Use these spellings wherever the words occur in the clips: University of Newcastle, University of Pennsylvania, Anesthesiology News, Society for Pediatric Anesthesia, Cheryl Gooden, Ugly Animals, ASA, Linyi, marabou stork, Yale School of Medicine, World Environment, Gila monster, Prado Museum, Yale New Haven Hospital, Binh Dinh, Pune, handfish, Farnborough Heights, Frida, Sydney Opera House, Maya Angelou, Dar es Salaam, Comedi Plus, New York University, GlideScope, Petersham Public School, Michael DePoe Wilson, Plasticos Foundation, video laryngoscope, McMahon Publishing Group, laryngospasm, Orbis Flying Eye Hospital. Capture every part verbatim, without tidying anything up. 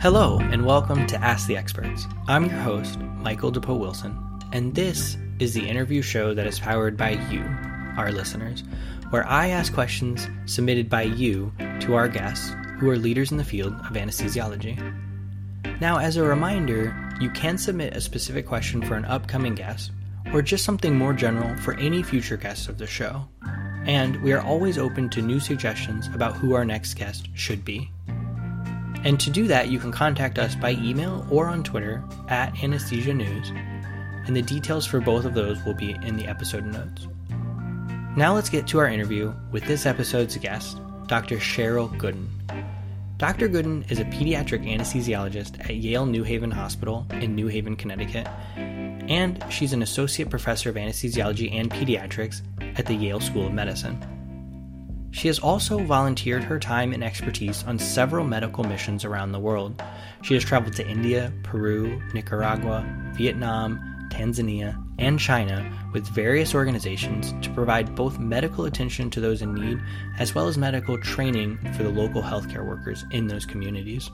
Hello, and welcome to Ask the Experts. I'm your host, Michael DePoe Wilson, and this is the interview show that is powered by you, our listeners, where I ask questions submitted by you to our guests who are leaders in the field of anesthesiology. Now, as a reminder, you can submit a specific question for an upcoming guest, or just something more general for any future guests of the show. And we are always open to new suggestions about who our next guest should be. And to do that, you can contact us by email or on Twitter at Anesthesia News, and the details for both of those will be in the episode notes. Now let's get to our interview with this episode's guest, Doctor Cheryl Gooden. Doctor Gooden is a pediatric anesthesiologist at Yale New Haven Hospital in New Haven, Connecticut, and she's an associate professor of anesthesiology and pediatrics at the Yale School of Medicine. She has also volunteered her time and expertise on several medical missions around the world. She has traveled to India, Peru, Nicaragua, Vietnam, Tanzania, and China with various organizations to provide both medical attention to those in need as well as medical training for the local healthcare workers in those communities.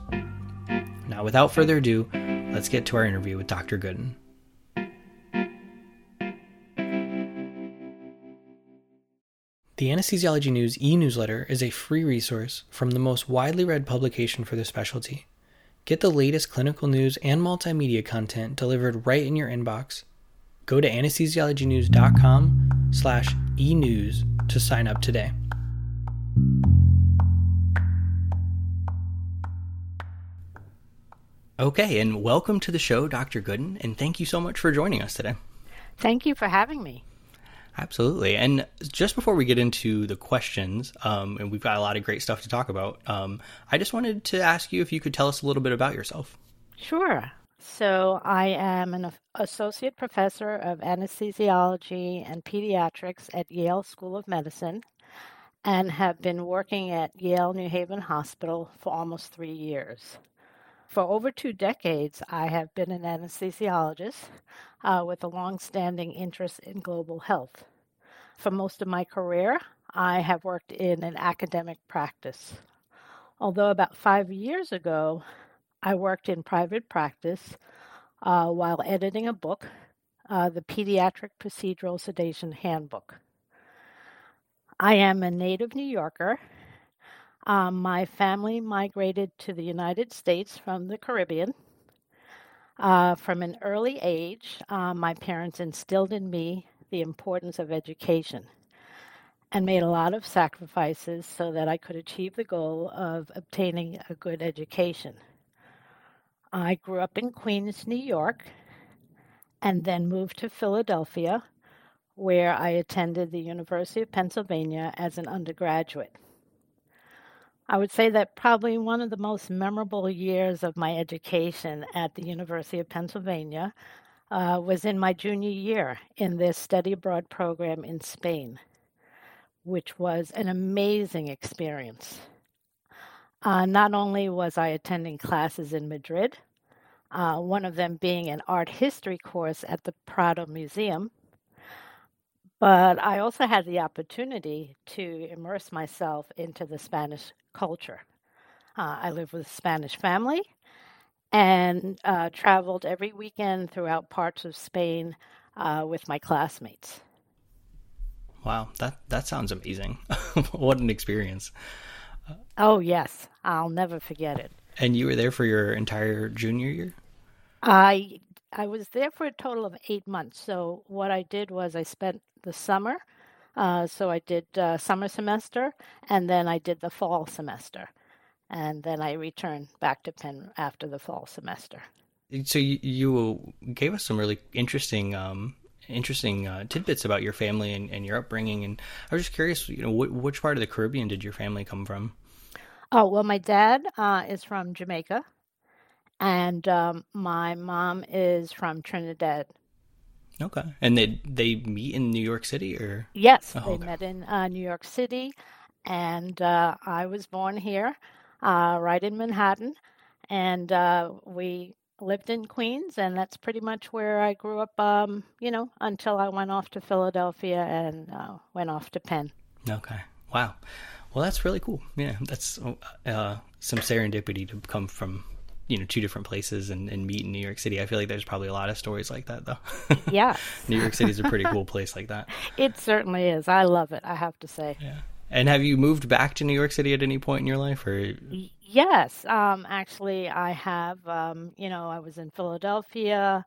Now, without further ado, let's get to our interview with Doctor Gooden. The Anesthesiology News e-newsletter is a free resource from the most widely read publication for the specialty. Get the latest clinical news and multimedia content delivered right in your inbox. Go to anesthesiology news dot com slash e-news to sign up today. Okay, and welcome to the show, Doctor Gooden, and thank you so much for joining us today. Thank you for having me. Absolutely. And just before we get into the questions, um, and we've got a lot of great stuff to talk about, um, I just wanted to ask you if you could tell us a little bit about yourself. Sure. So I am an associate professor of anesthesiology and pediatrics at Yale School of Medicine and have been working at Yale New Haven Hospital for almost three years. For over two decades, I have been an anesthesiologist uh, with a long-standing interest in global health. For most of my career, I have worked in an academic practice. Although about five years ago, I worked in private practice uh, while editing a book, uh, the Pediatric Procedural Sedation Handbook. I am a native New Yorker. Um, my family migrated to the United States from the Caribbean. Uh, from an early age, uh, my parents instilled in me the importance of education and made a lot of sacrifices so that I could achieve the goal of obtaining a good education. I grew up in Queens, New York, and then moved to Philadelphia, where I attended the University of Pennsylvania as an undergraduate. I would say that probably one of the most memorable years of my education at the University of Pennsylvania uh, was in my junior year in their study abroad program in Spain, which was an amazing experience. Uh, not only was I attending classes in Madrid, uh, one of them being an art history course at the Prado Museum, but I also had the opportunity to immerse myself into the Spanish culture. Uh, I lived with a Spanish family and uh, traveled every weekend throughout parts of Spain uh, with my classmates. Wow, that, that sounds amazing. What an experience. Oh, yes. I'll never forget it. And you were there for your entire junior year? I I was there for a total of eight months. So what I did was I spent the summer Uh, so I did uh, summer semester, and then I did the fall semester. And then I returned back to Penn after the fall semester. So you, you gave us some really interesting um, interesting uh, tidbits about your family and, and your upbringing. And I was just curious, you know, wh- which part of the Caribbean did your family come from? Oh, well, my dad uh, is from Jamaica, and um, my mom is from Trinidad. Okay. And they they meet in New York City, or? Yes, oh, they okay. met in uh, New York City, and uh, I was born here, uh, right in Manhattan, And uh, we lived in Queens, and that's pretty much where I grew up, um, you know, until I went off to Philadelphia and uh, went off to Penn. Okay. Wow. Well, that's really cool. Yeah, that's uh, some serendipity to come from, you know, two different places and, and meet in New York City. I feel like there's probably a lot of stories like that, though. Yeah. New York City is a pretty cool place like that. It certainly is. I love it, I have to say. Yeah. And have you moved back to New York City at any point in your life? Or Yes. Um, actually, I have. Um, you know, I was in Philadelphia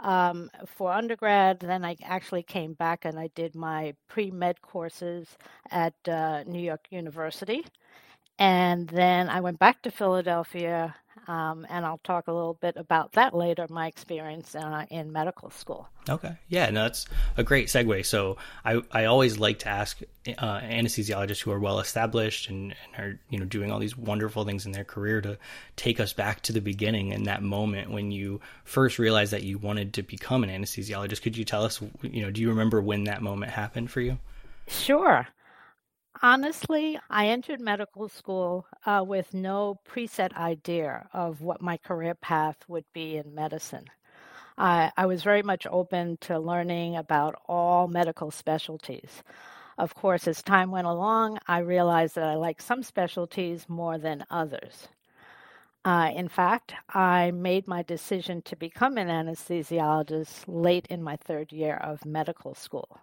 um, for undergrad. Then I actually came back and I did my pre-med courses at uh, New York University. And then I went back to Philadelphia, um, and I'll talk a little bit about that later, my experience uh, in medical school. Okay. Yeah, no, that's a great segue. So I, I always like to ask uh, anesthesiologists who are well-established and, and are, you know, doing all these wonderful things in their career to take us back to the beginning and that moment when you first realized that you wanted to become an anesthesiologist. Could you tell us, you know, do you remember when that moment happened for you? Sure. Honestly, I entered medical school uh, with no preset idea of what my career path would be in medicine. Uh, I was very much open to learning about all medical specialties. Of course, as time went along, I realized that I liked some specialties more than others. Uh, in fact, I made my decision to become an anesthesiologist late in my third year of medical school.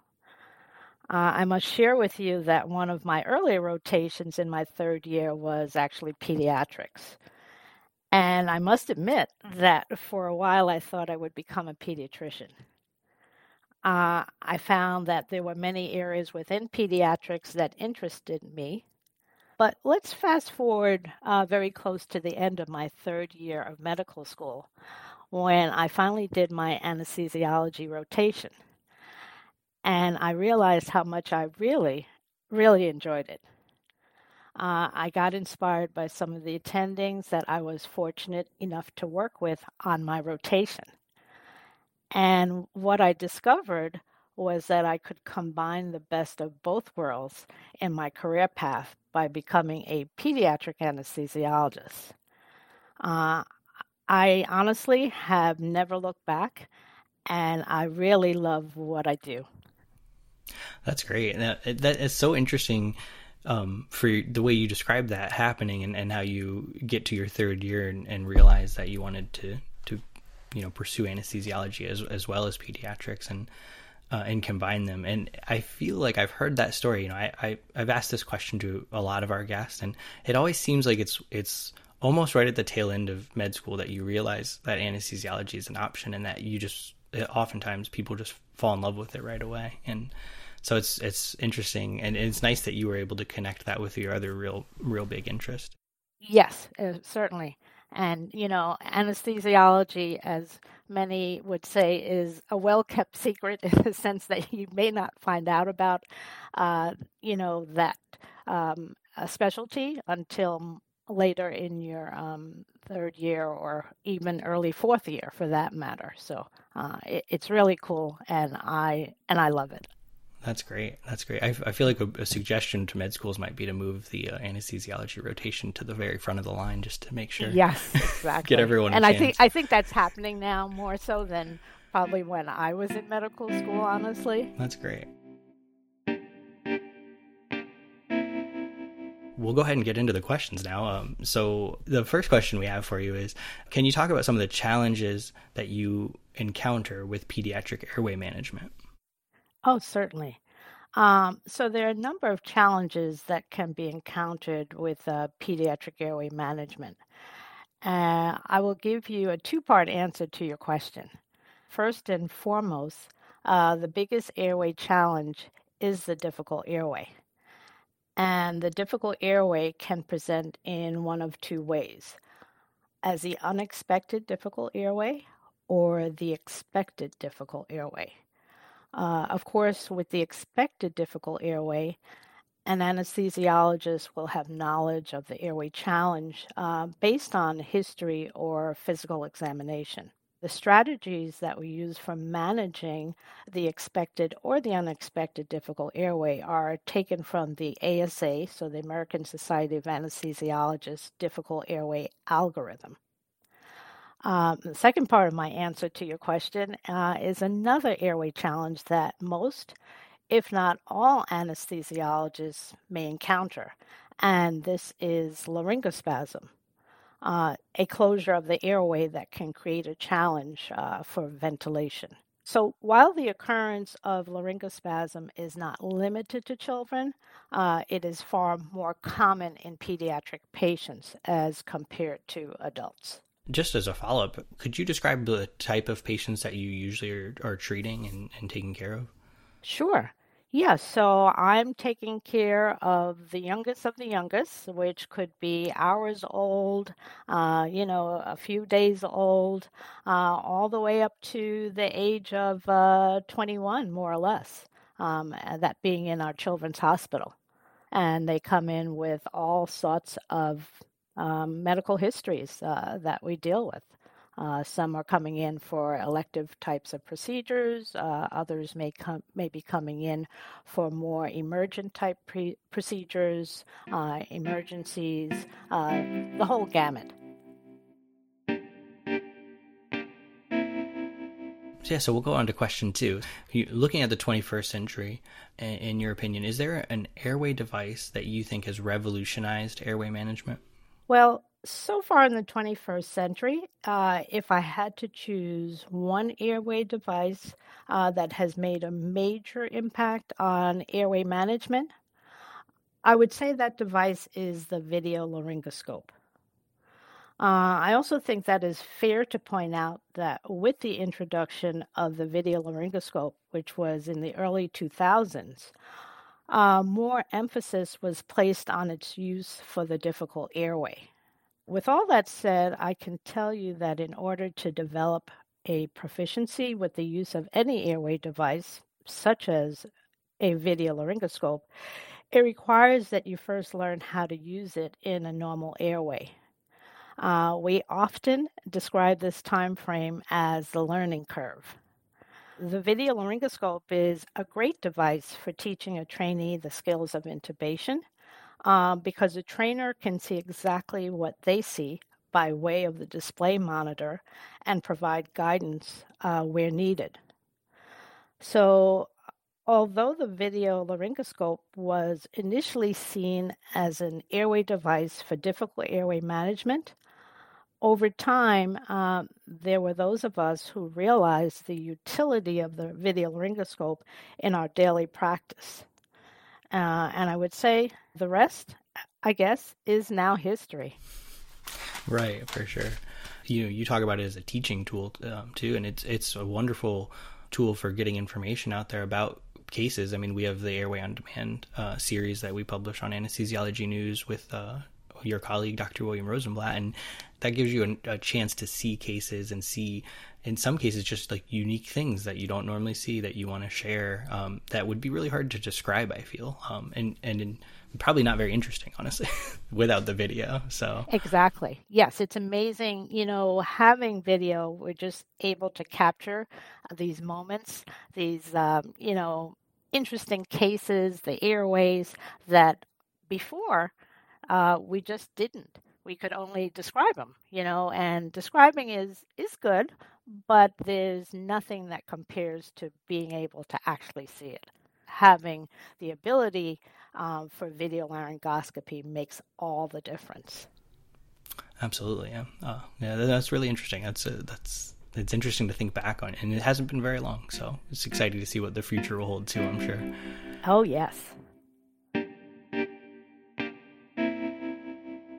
Uh, I must share with you that one of my earlier rotations in my third year was actually pediatrics. And I must admit that for a while I thought I would become a pediatrician. Uh, I found that there were many areas within pediatrics that interested me. But let's fast forward uh, very close to the end of my third year of medical school when I finally did my anesthesiology rotation. And I realized how much I really, really enjoyed it. Uh, I got inspired by some of the attendings that I was fortunate enough to work with on my rotation. And what I discovered was that I could combine the best of both worlds in my career path by becoming a pediatric anesthesiologist. Uh, I honestly have never looked back, and I really love what I do. That's great. And that, that is so interesting um, for the way you describe that happening and, and how you get to your third year and, and realize that you wanted to, to, you know, pursue anesthesiology as as well as pediatrics and, uh, and combine them. And I feel like I've heard that story. You know, I, I, I've asked this question to a lot of our guests, and it always seems like it's, it's almost right at the tail end of med school that you realize that anesthesiology is an option and that you just, oftentimes people just fall in love with it right away. And so it's it's interesting, and it's nice that you were able to connect that with your other real real big interest. Yes, uh, certainly. And, you know, anesthesiology, as many would say, is a well-kept secret in the sense that you may not find out about, uh, you know, that um, a specialty until later in your um, third year or even early fourth year for that matter. So uh, it, it's really cool, and I and I love it. That's great. That's great. I, I feel like a, a suggestion to med schools might be to move the uh, anesthesiology rotation to the very front of the line just to make sure. Yes, exactly. Get everyone and a I chance. think I think that's happening now more so than probably when I was in medical school, honestly. That's great. We'll go ahead and get into the questions now. Um, so the first question we have for you is, can you talk about some of the challenges that you encounter with pediatric airway management? Oh, certainly. Um, so there are a number of challenges that can be encountered with uh, pediatric airway management. Uh, I will give you a two-part answer to your question. First and foremost, uh, the biggest airway challenge is the difficult airway. And the difficult airway can present in one of two ways, as the unexpected difficult airway or the expected difficult airway. Uh, of course, with the expected difficult airway, an anesthesiologist will have knowledge of the airway challenge uh, based on history or physical examination. The strategies that we use for managing the expected or the unexpected difficult airway are taken from the A S A, so the American Society of Anesthesiologists, difficult airway algorithm. Um, the second part of my answer to your question uh, is another airway challenge that most, if not all, anesthesiologists may encounter, and this is laryngospasm, uh, a closure of the airway that can create a challenge uh, for ventilation. So while the occurrence of laryngospasm is not limited to children, uh, it is far more common in pediatric patients as compared to adults. Just as a follow-up, could you describe the type of patients that you usually are, are treating and, and taking care of? Sure. Yeah, so I'm taking care of the youngest of the youngest, which could be hours old, uh, you know, a few days old, uh, all the way up to the age of uh, twenty-one, more or less, um, that being in our children's hospital. And they come in with all sorts of um, medical histories uh, that we deal with. Uh, some are coming in for elective types of procedures. Uh, others may come, may be coming in for more emergent type pre- procedures, uh, emergencies, uh, the whole gamut. Yeah, so we'll go on to question two. Looking at the twenty-first century, in your opinion, is there an airway device that you think has revolutionized airway management? Well, so far in the twenty-first century, uh, if I had to choose one airway device uh, that has made a major impact on airway management, I would say that device is the video laryngoscope. Uh, I also think that is fair to point out that with the introduction of the video laryngoscope, which was in the early two thousands, uh, more emphasis was placed on its use for the difficult airway. With all that said, I can tell you that in order to develop a proficiency with the use of any airway device, such as a video laryngoscope, it requires that you first learn how to use it in a normal airway. Uh, we often describe this time frame as the learning curve. The video laryngoscope is a great device for teaching a trainee the skills of intubation, Um, because a trainer can see exactly what they see by way of the display monitor and provide guidance uh, where needed. So although the video laryngoscope was initially seen as an airway device for difficult airway management, over time, um, there were those of us who realized the utility of the video laryngoscope in our daily practice. Uh, and I would say the rest, I guess, is now history. Right, for sure. You you talk about it as a teaching tool um, too, and it's it's a wonderful tool for getting information out there about cases. I mean, we have the Airway on Demand uh, series that we publish on Anesthesiology News with uh, your colleague, Doctor William Rosenblatt, and that gives you a, a chance to see cases and see, in some cases, just like unique things that you don't normally see that you want to share um, that would be really hard to describe, I feel, um, and, and in, probably not very interesting, honestly, without the video. So exactly. Yes, it's amazing. You know, having video, we're just able to capture these moments, these, um, you know, interesting cases, the airways that before uh, we just didn't. We could only describe them, you know, and describing is, is good, but there's nothing that compares to being able to actually see it. Having the ability um, for video laryngoscopy makes all the difference. Absolutely, yeah, uh, yeah, that's really interesting. That's a, that's it's interesting to think back on, and it hasn't been very long, so it's exciting to see what the future will hold too, I'm sure. Oh yes.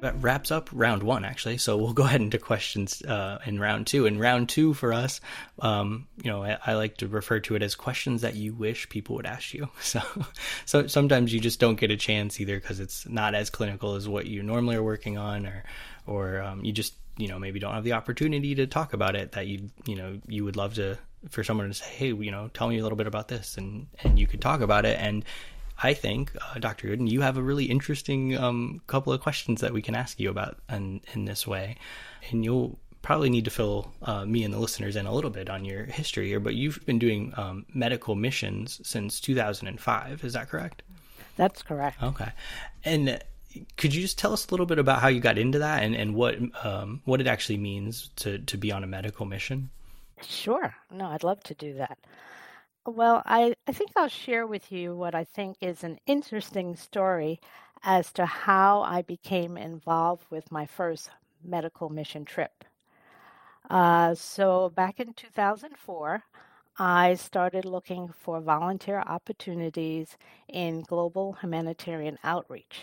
That wraps up round one, actually. So we'll go ahead into questions uh, in round two. And round two for us, um, you know, I, I like to refer to it as questions that you wish people would ask you. So, so sometimes you just don't get a chance either because it's not as clinical as what you normally are working on, or, or um, you just, you know, maybe don't have the opportunity to talk about it that you, you know, you would love to, for someone to say, hey, you know, tell me a little bit about this, and, and you could talk about it. And I think, uh, Doctor Gooden, you have a really interesting um, couple of questions that we can ask you about in, in this way. And you'll probably need to fill uh, me and the listeners in a little bit on your history here, but you've been doing um, medical missions since two thousand five. Is that correct? That's correct. Okay. And could you just tell us a little bit about how you got into that and, and what um, what it actually means to, to be on a medical mission? Sure. No, I'd love to do that. Well, I, I think I'll share with you what I think is an interesting story as to how I became involved with my first medical mission trip. Uh, so back in two thousand four, I started looking for volunteer opportunities in global humanitarian outreach.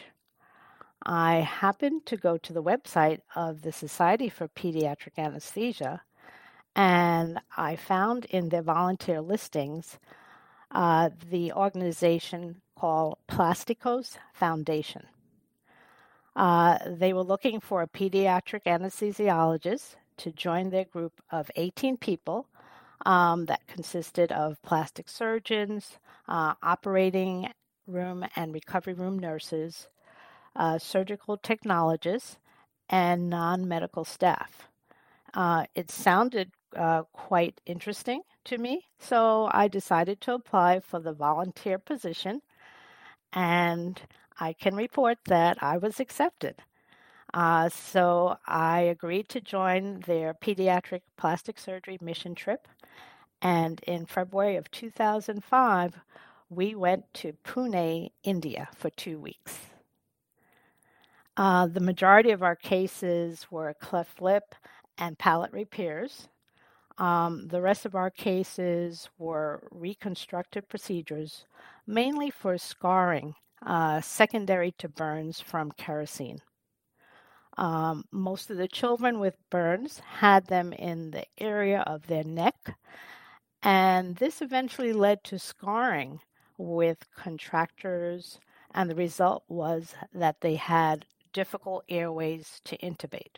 I happened to go to the website of the Society for Pediatric Anesthesia, and I found in their volunteer listings uh, the organization called Plasticos Foundation. Uh, they were looking for a pediatric anesthesiologist to join their group of eighteen people um, that consisted of plastic surgeons, uh, operating room and recovery room nurses, uh, surgical technologists, and non-medical staff. Uh, it sounded uh, quite interesting to me, so I decided to apply for the volunteer position, and I can report that I was accepted. Uh, so I agreed to join their pediatric plastic surgery mission trip, and in February of two thousand five, we went to Pune, India for two weeks. Uh, the majority of our cases were cleft lip and palate repairs. Um, the rest of our cases were reconstructive procedures, mainly for scarring, uh, secondary to burns from kerosene. Um, most of the children with burns had them in the area of their neck, and this eventually led to scarring with contractures, and the result was that they had difficult airways to intubate.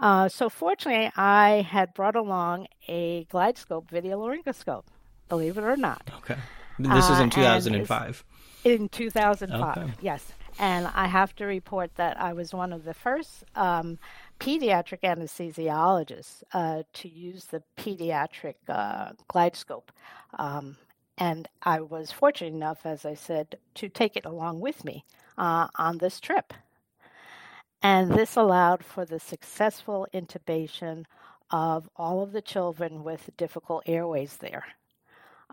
Uh, so fortunately, I had brought along a GlideScope video laryngoscope, believe it or not. Okay. This is in two thousand five. Uh, in two thousand five, okay. Yes. And I have to report that I was one of the first um, pediatric anesthesiologists uh, to use the pediatric uh, GlideScope. Um, and I was fortunate enough, as I said, to take it along with me uh, on this trip. And this allowed for the successful intubation of all of the children with difficult airways there.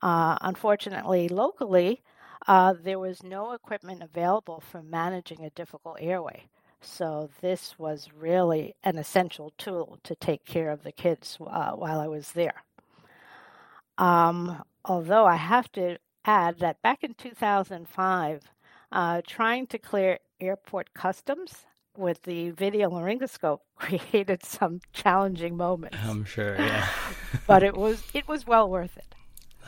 Uh, unfortunately, locally, uh, there was no equipment available for managing a difficult airway. So this was really an essential tool to take care of the kids uh, while I was there. Um, although I have to add that back in two thousand five, uh, trying to clear airport customs with the video laryngoscope created some challenging moments. I'm sure, yeah. But it was it was well worth it.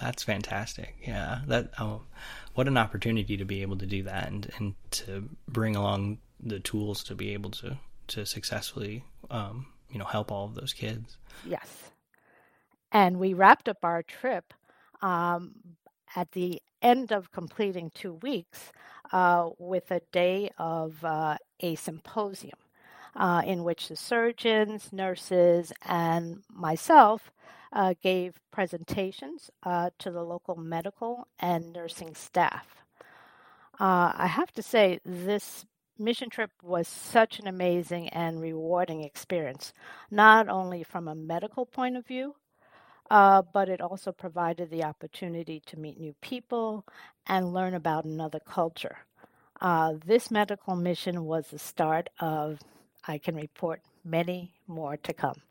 That's fantastic. Yeah, that oh, what an opportunity to be able to do that and, and to bring along the tools to be able to to successfully um, you know help all of those kids. Yes, and we wrapped up our trip um, at the end of completing two weeks uh, with a day of uh, a symposium uh, in which the surgeons, nurses, and myself uh, gave presentations uh, to the local medical and nursing staff. Uh, I have to say, this mission trip was such an amazing and rewarding experience, not only from a medical point of view, Uh, but it also provided the opportunity to meet new people and learn about another culture. Uh, this medical mission was the start of, I can report, many more to come.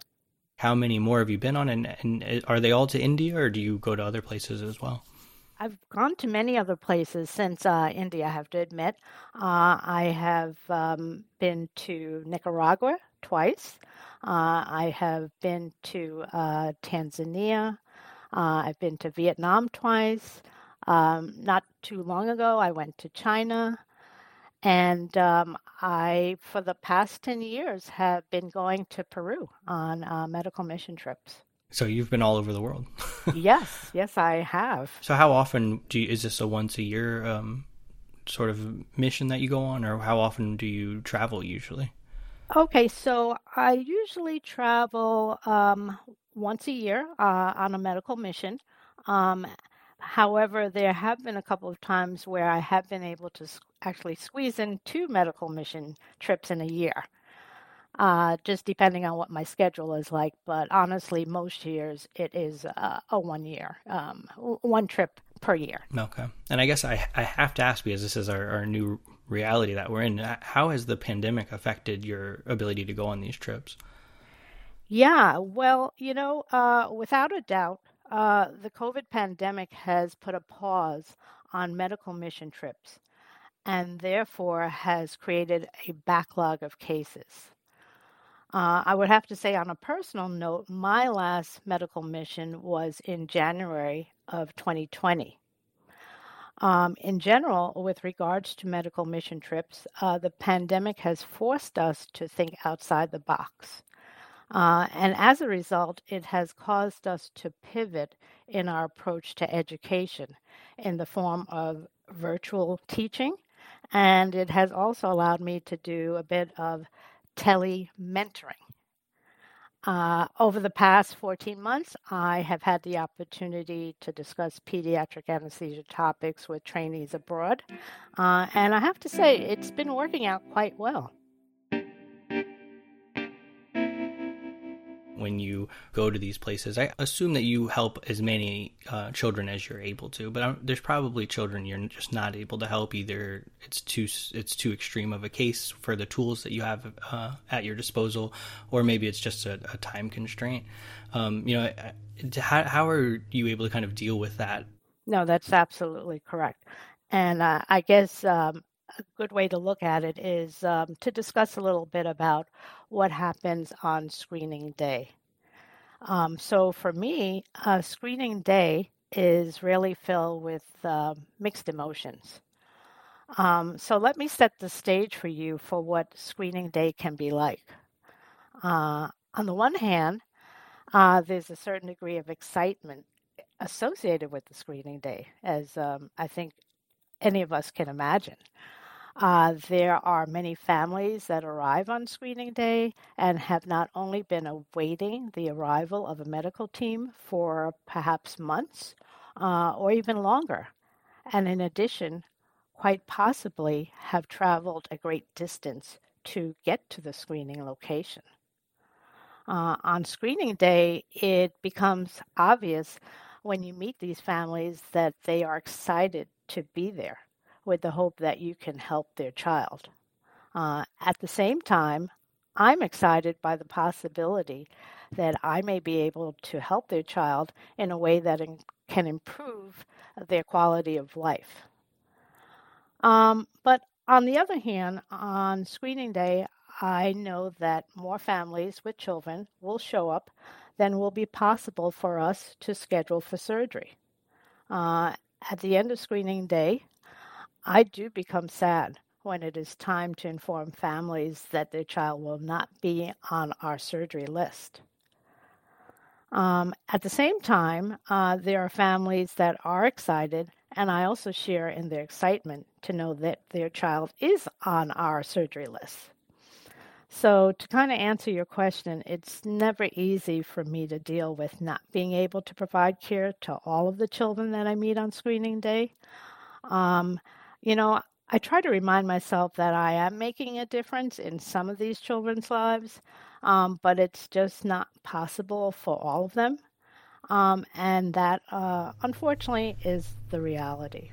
How many more have you been on? And, and are they all to India, or do you go to other places as well? I've gone to many other places since uh, India, I have to admit. Uh, I have um, been to Nicaragua twice. Uh, I have been to uh, Tanzania. Uh, I've been to Vietnam twice. Um, not too long ago, I went to China. And um, I, for the past ten years, have been going to Peru on uh, medical mission trips. So you've been all over the world. Yes, yes, I have. So how often do you, is this a once a year um, sort of mission that you go on, or how often do you travel usually? Okay, so I usually travel um, once a year uh, on a medical mission. Um, however, there have been a couple of times where I have been able to actually squeeze in two medical mission trips in a year, uh, just depending on what my schedule is like. But honestly, most years it is uh, a one year, um, one trip per year. Okay. And I guess I, I have to ask, because this is our, our new reality that we're in, how has the pandemic affected your ability to go on these trips? Yeah, well, you know, uh, without a doubt, uh, the COVID pandemic has put a pause on medical mission trips and therefore has created a backlog of cases. Uh, I would have to say on a personal note, my last medical mission was in January of twenty twenty. Um, in general, with regards to medical mission trips, uh, the pandemic has forced us to think outside the box. Uh, and as a result, it has caused us to pivot in our approach to education in the form of virtual teaching. And it has also allowed me to do a bit of tele-mentoring. Uh, over the past fourteen months, I have had the opportunity to discuss pediatric anesthesia topics with trainees abroad. Uh, and I have to say, it's been working out quite well. When you go to these places, I assume that you help as many uh, children as you're able to, but I'm, there's probably children you're just not able to help either. It's too it's too extreme of a case for the tools that you have uh, at your disposal, or maybe it's just a, a time constraint. Um, you know, how, how are you able to kind of deal with that? No, that's absolutely correct. And uh, I guess um, a good way to look at it is um, to discuss a little bit about what happens on screening day. Um, so for me, uh, screening day is really filled with uh, mixed emotions. Um, so let me set the stage for you for what screening day can be like. Uh, on the one hand, uh, there's a certain degree of excitement associated with the screening day, as um, I think any of us can imagine. Uh, there are many families that arrive on screening day and have not only been awaiting the arrival of a medical team for perhaps months uh, or even longer, and in addition, quite possibly have traveled a great distance to get to the screening location. Uh, on screening day, it becomes obvious when you meet these families that they are excited to be there, with the hope that you can help their child. Uh, at the same time, I'm excited by the possibility that I may be able to help their child in a way that in- can improve their quality of life. Um, but on the other hand, on screening day, I know that more families with children will show up than will be possible for us to schedule for surgery. Uh, at the end of screening day, I do become sad when it is time to inform families that their child will not be on our surgery list. Um, at the same time, uh, there are families that are excited, and I also share in their excitement to know that their child is on our surgery list. So to kind of answer your question, it's never easy for me to deal with not being able to provide care to all of the children that I meet on screening day. Um, You know, I try to remind myself that I am making a difference in some of these children's lives, um, but it's just not possible for all of them. Um, and that, uh, unfortunately, is the reality.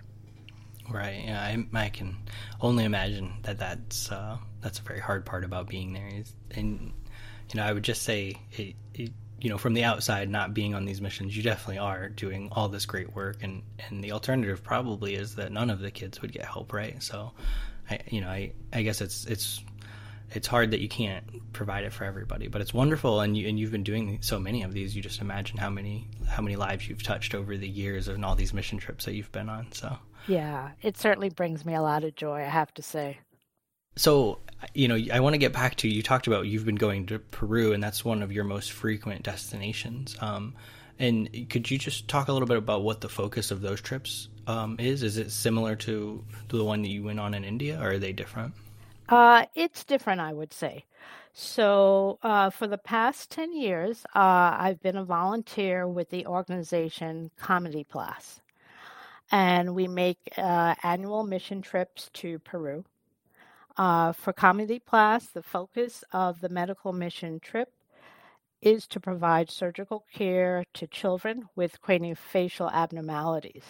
Right. Yeah, I, I can only imagine that that's, uh, that's a very hard part about being there. And, you know, I would just say, it, it, you know, from the outside, not being on these missions, you definitely are doing all this great work. And, and the alternative probably is that none of the kids would get help, right? So, I, you know, I, I guess it's it's it's hard that you can't provide it for everybody, but it's wonderful. And, you, and you've been doing so many of these. You just imagine how many how many lives you've touched over the years and all these mission trips that you've been on. So yeah, it certainly brings me a lot of joy, I have to say. So, you know, I want to get back to, you talked about you've been going to Peru, and that's one of your most frequent destinations. Um, and could you just talk a little bit about what the focus of those trips um, is? Is it similar to, to the one that you went on in India, or are they different? Uh, it's different, I would say. So uh, for the past ten years, uh, I've been a volunteer with the organization Comedi Plus. and we make uh, annual mission trips to Peru. Uh, for Comedi Plus, the focus of the medical mission trip is to provide surgical care to children with craniofacial abnormalities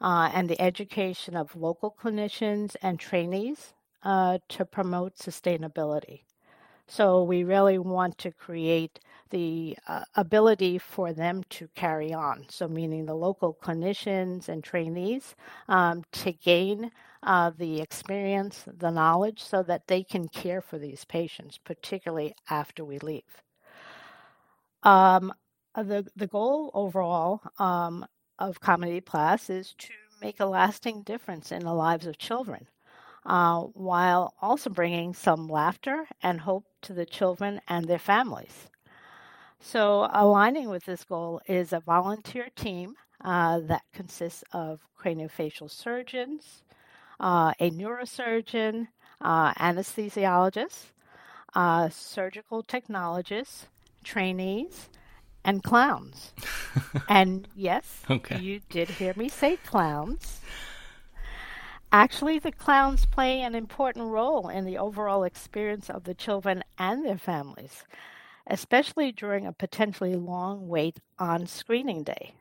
uh, and the education of local clinicians and trainees uh, to promote sustainability. So we really want to create the uh, ability for them to carry on. So meaning the local clinicians and trainees um, to gain uh, the experience, the knowledge, so that they can care for these patients, particularly after we leave. Um, the the goal overall um, of Comedi Plus is to make a lasting difference in the lives of children, uh, while also bringing some laughter and hope to the children and their families. So aligning with this goal is a volunteer team uh, that consists of craniofacial surgeons, uh, a neurosurgeon, uh, anesthesiologists, uh, surgical technologists, trainees, and clowns. And yes, okay. You did hear me say clowns. Actually, the clowns play an important role in the overall experience of the children and their families, especially during a potentially long wait on screening day.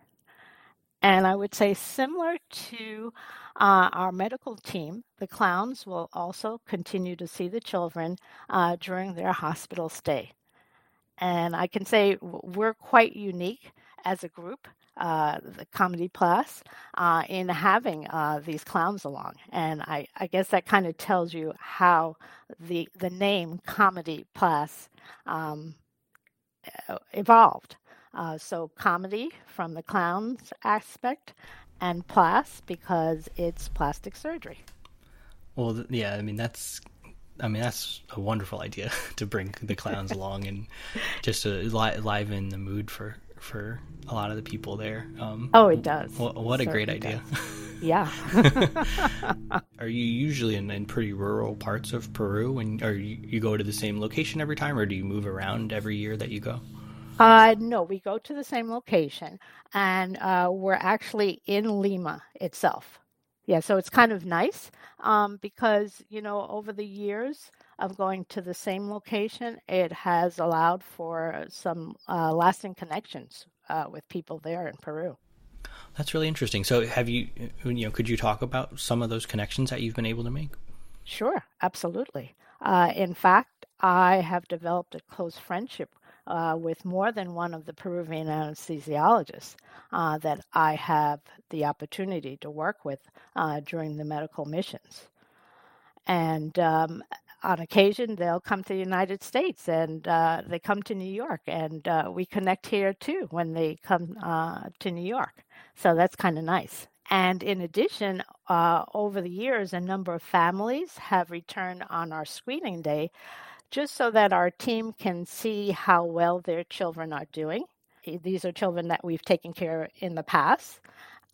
And I would say similar to uh, our medical team, the clowns will also continue to see the children uh, during their hospital stay. And I can say we're quite unique as a group, uh, the Comedi Plus, uh, in having uh, these clowns along. And I, I guess that kind of tells you how the the name Comedi Plus um, evolved. Uh, so comedy from the clowns aspect, and plus because it's plastic surgery. Well, yeah, I mean, that's... I mean, that's a wonderful idea to bring the clowns along and just to li- liven the mood for, for a lot of the people there. Um, oh, it does. W- what it a great idea. Does. Yeah. Are you usually in, in pretty rural parts of Peru, and are you, you go to the same location every time, or do you move around every year that you go? Uh, no, we go to the same location, and uh, we're actually in Lima itself. Yeah, so it's kind of nice um, because, you know, over the years of going to the same location, it has allowed for some uh, lasting connections uh, with people there in Peru. That's really interesting. So have you, you know, could you talk about some of those connections that you've been able to make? Sure, absolutely. Uh, in fact, I have developed a close friendship Uh, with more than one of the Peruvian anesthesiologists uh, that I have the opportunity to work with uh, during the medical missions. And um, on occasion, they'll come to the United States, and uh, they come to New York, and uh, we connect here too when they come uh, to New York. So that's kind of nice. And in addition, uh, over the years, a number of families have returned on our screening day just so that our team can see how well their children are doing. These are children that we've taken care of in the past.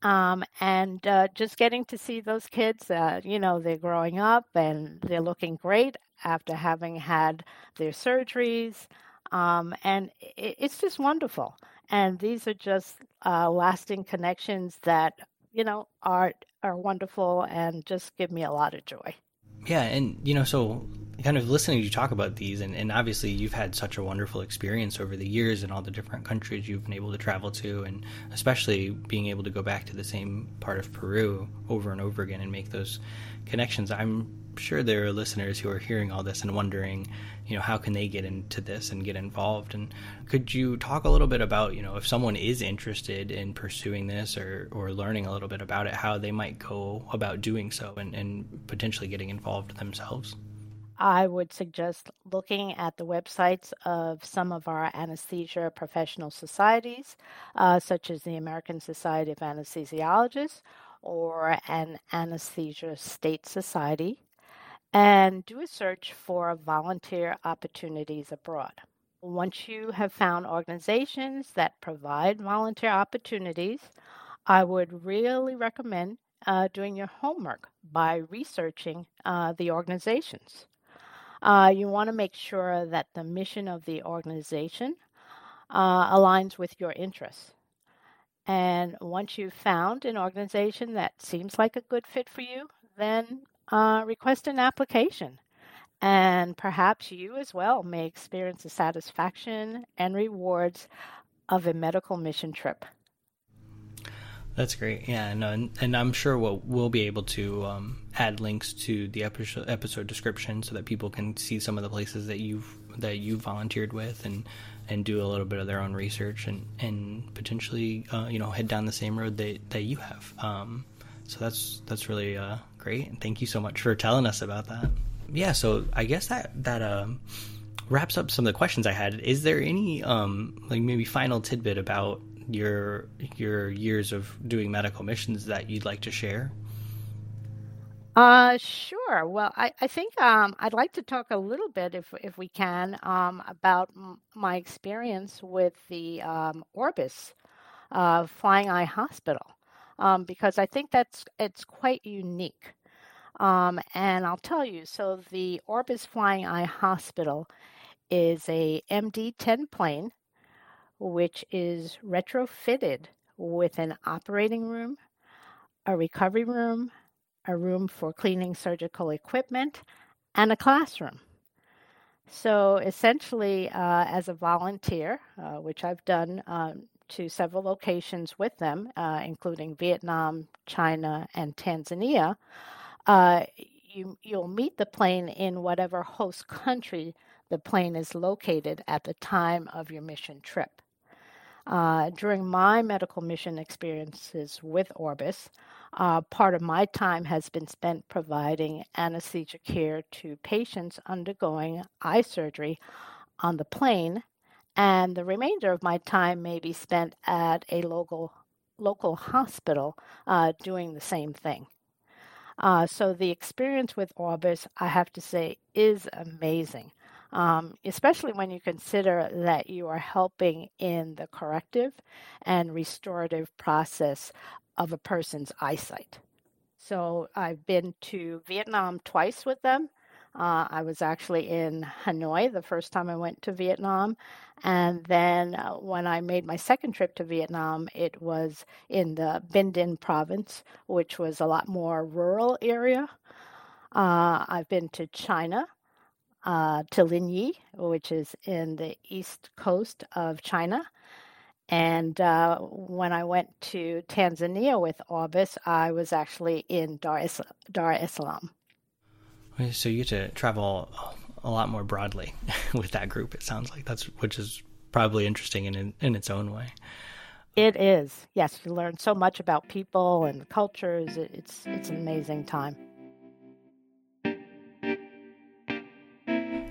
Um, and uh, just getting to see those kids, uh, you know, they're growing up and they're looking great after having had their surgeries. Um, and it, it's just wonderful. And these are just uh, lasting connections that, you know, are are wonderful and just give me a lot of joy. Yeah, and, you know, so kind of listening to you talk about these, and, and obviously you've had such a wonderful experience over the years in all the different countries you've been able to travel to, and especially being able to go back to the same part of Peru over and over again and make those connections. I'm sure there are listeners who are hearing all this and wondering, you know, how can they get into this and get involved? And could you talk a little bit about, you know, if someone is interested in pursuing this or, or learning a little bit about it, how they might go about doing so and, and potentially getting involved themselves? I would suggest looking at the websites of some of our anesthesia professional societies, uh, such as the American Society of Anesthesiologists or an Anesthesia State Society, and do a search for volunteer opportunities abroad. Once you have found organizations that provide volunteer opportunities, I would really recommend uh, doing your homework by researching uh, the organizations. Uh, you want to make sure that the mission of the organization uh, aligns with your interests. And once you've found an organization that seems like a good fit for you, then uh, request an application. And perhaps you as well may experience the satisfaction and rewards of a medical mission trip. That's great. Yeah, no, and, and I'm sure we'll, we'll be able to um, add links to the episode, episode description so that people can see some of the places that you've that you volunteered with and, and do a little bit of their own research and, and potentially, uh, you know, head down the same road that, that you have. Um, so that's that's really uh, great. And thank you so much for telling us about that. Yeah, so I guess that... that um, wraps up some of the questions I had. Is there any um, like maybe final tidbit about your your years of doing medical missions that you'd like to share? Uh, sure. Well, I, I think um, I'd like to talk a little bit, if if we can, um, about m- my experience with the um, Orbis uh, Flying Eye Hospital, um, because I think that's it's quite unique. Um, and I'll tell you, so the Orbis Flying Eye Hospital is a M D ten plane, which is retrofitted with an operating room, a recovery room, a room for cleaning surgical equipment, and a classroom. So essentially, uh, as a volunteer, uh, which I've done um, to several locations with them, uh, including Vietnam, China, and Tanzania, Uh, you, you'll meet the plane in whatever host country the plane is located at the time of your mission trip. Uh, during my medical mission experiences with Orbis, uh, part of my time has been spent providing anesthesia care to patients undergoing eye surgery on the plane, and the remainder of my time may be spent at a local, local hospital uh, doing the same thing. Uh, so the experience with Orbis, I have to say, is amazing, um, especially when you consider that you are helping in the corrective and restorative process of a person's eyesight. So I've been to Vietnam twice with them. Uh, I was actually in Hanoi the first time I went to Vietnam. And then uh, when I made my second trip to Vietnam, it was in the Binh Dinh province, which was a lot more rural area. Uh, I've been to China, uh, to Linyi, which is in the east coast of China. And uh, when I went to Tanzania with Orbis, I was actually in Dar es, Dar es Salaam. So you get to travel a lot more broadly with that group, it sounds like. That's which is probably interesting in in its own way. It is. Yes, you learn so much about people and cultures. It's it's an amazing time.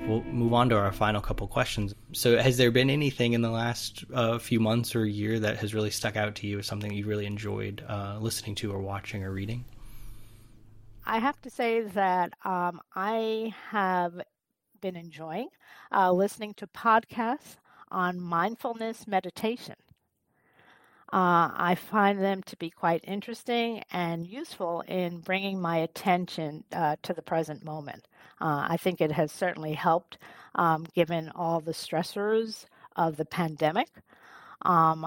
We'll move on to our final couple questions. So has there been anything in the last uh, few months or year that has really stuck out to you as something you really enjoyed uh, listening to or watching or reading? I have to say that um, I have been enjoying uh, listening to podcasts on mindfulness meditation. Uh, I find them to be quite interesting and useful in bringing my attention uh, to the present moment. Uh, I think it has certainly helped um, given all the stressors of the pandemic. Um,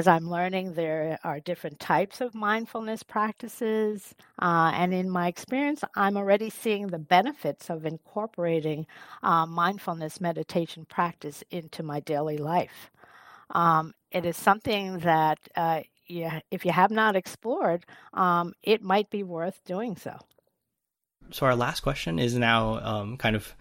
As I'm learning, there are different types of mindfulness practices. Uh, and in my experience, I'm already seeing the benefits of incorporating uh, mindfulness meditation practice into my daily life. Um, it is something that uh, you, if you have not explored, um, it might be worth doing so. So our last question is now um, kind of,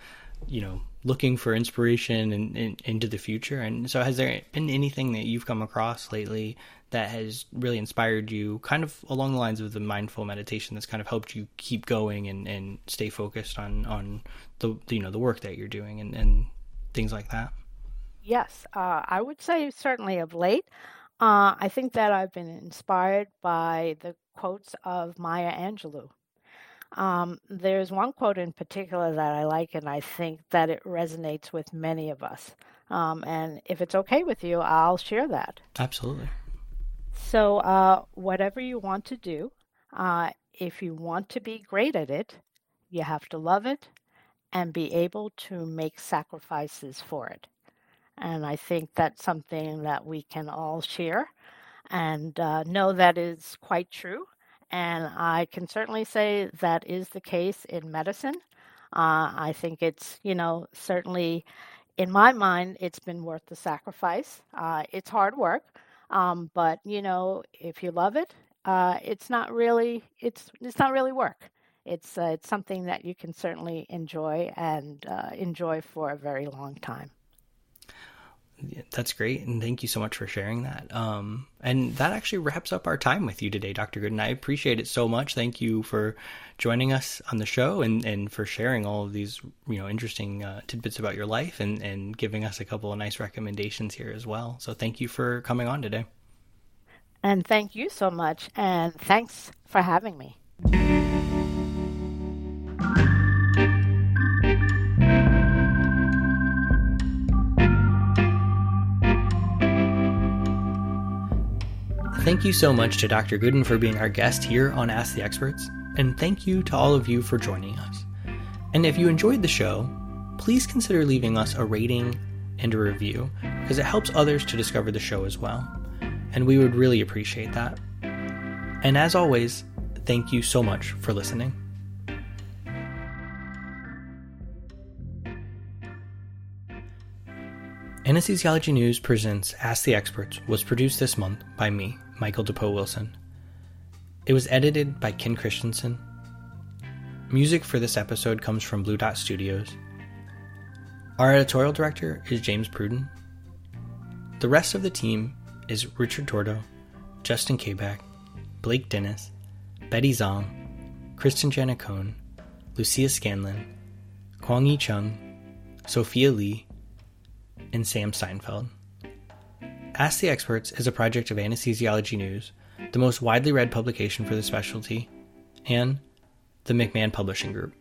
you know, looking for inspiration and in, in, into the future. And so has there been anything that you've come across lately that has really inspired you, kind of along the lines of the mindful meditation, that's kind of helped you keep going and, and stay focused on, on the, you know, the work that you're doing and, and things like that? Yes. Uh, I would say certainly of late. Uh, I think that I've been inspired by the quotes of Maya Angelou. Um, there's one quote in particular that I like, and I think that it resonates with many of us. Um, and if it's okay with you, I'll share that. Absolutely. So uh, whatever you want to do, uh, if you want to be great at it, you have to love it and be able to make sacrifices for it. And I think that's something that we can all share And uh, no, that is quite true. And I can certainly say that is the case in medicine. Uh, I think it's, you know, certainly in my mind, it's been worth the sacrifice. Uh, it's hard work, um, but, you know, if you love it, uh, it's not really, it's it's not really work. It's uh, it's something that you can certainly enjoy and uh, enjoy for a very long time. That's great. And thank you so much for sharing that. Um, and that actually wraps up our time with you today, Doctor Gooden. I appreciate it so much. Thank you for joining us on the show and, and for sharing all of these, you know, interesting uh, tidbits about your life and, and giving us a couple of nice recommendations here as well. So thank you for coming on today. And thank you so much. And thanks for having me. Thank you so much to Doctor Gooden for being our guest here on Ask the Experts, and thank you to all of you for joining us. And if you enjoyed the show, please consider leaving us a rating and a review, because it helps others to discover the show as well, and we would really appreciate that. And as always, thank you so much for listening. Anesthesiology News presents Ask the Experts was produced this month by me, Michael DePoe Wilson. It was edited by Ken Christensen. Music for this episode comes from Blue Dot Studios. Our editorial director is James Pruden. The rest of the team is Richard Tordo, Justin Kabak, Blake Dennis, Betty Zong, Kristen Janacone, Lucia Scanlon, Kwang Yi Chung, Sophia Lee, and Sam Steinfeld. Ask the Experts is a project of Anesthesiology News, the most widely read publication for the specialty, and the McMahon Publishing Group.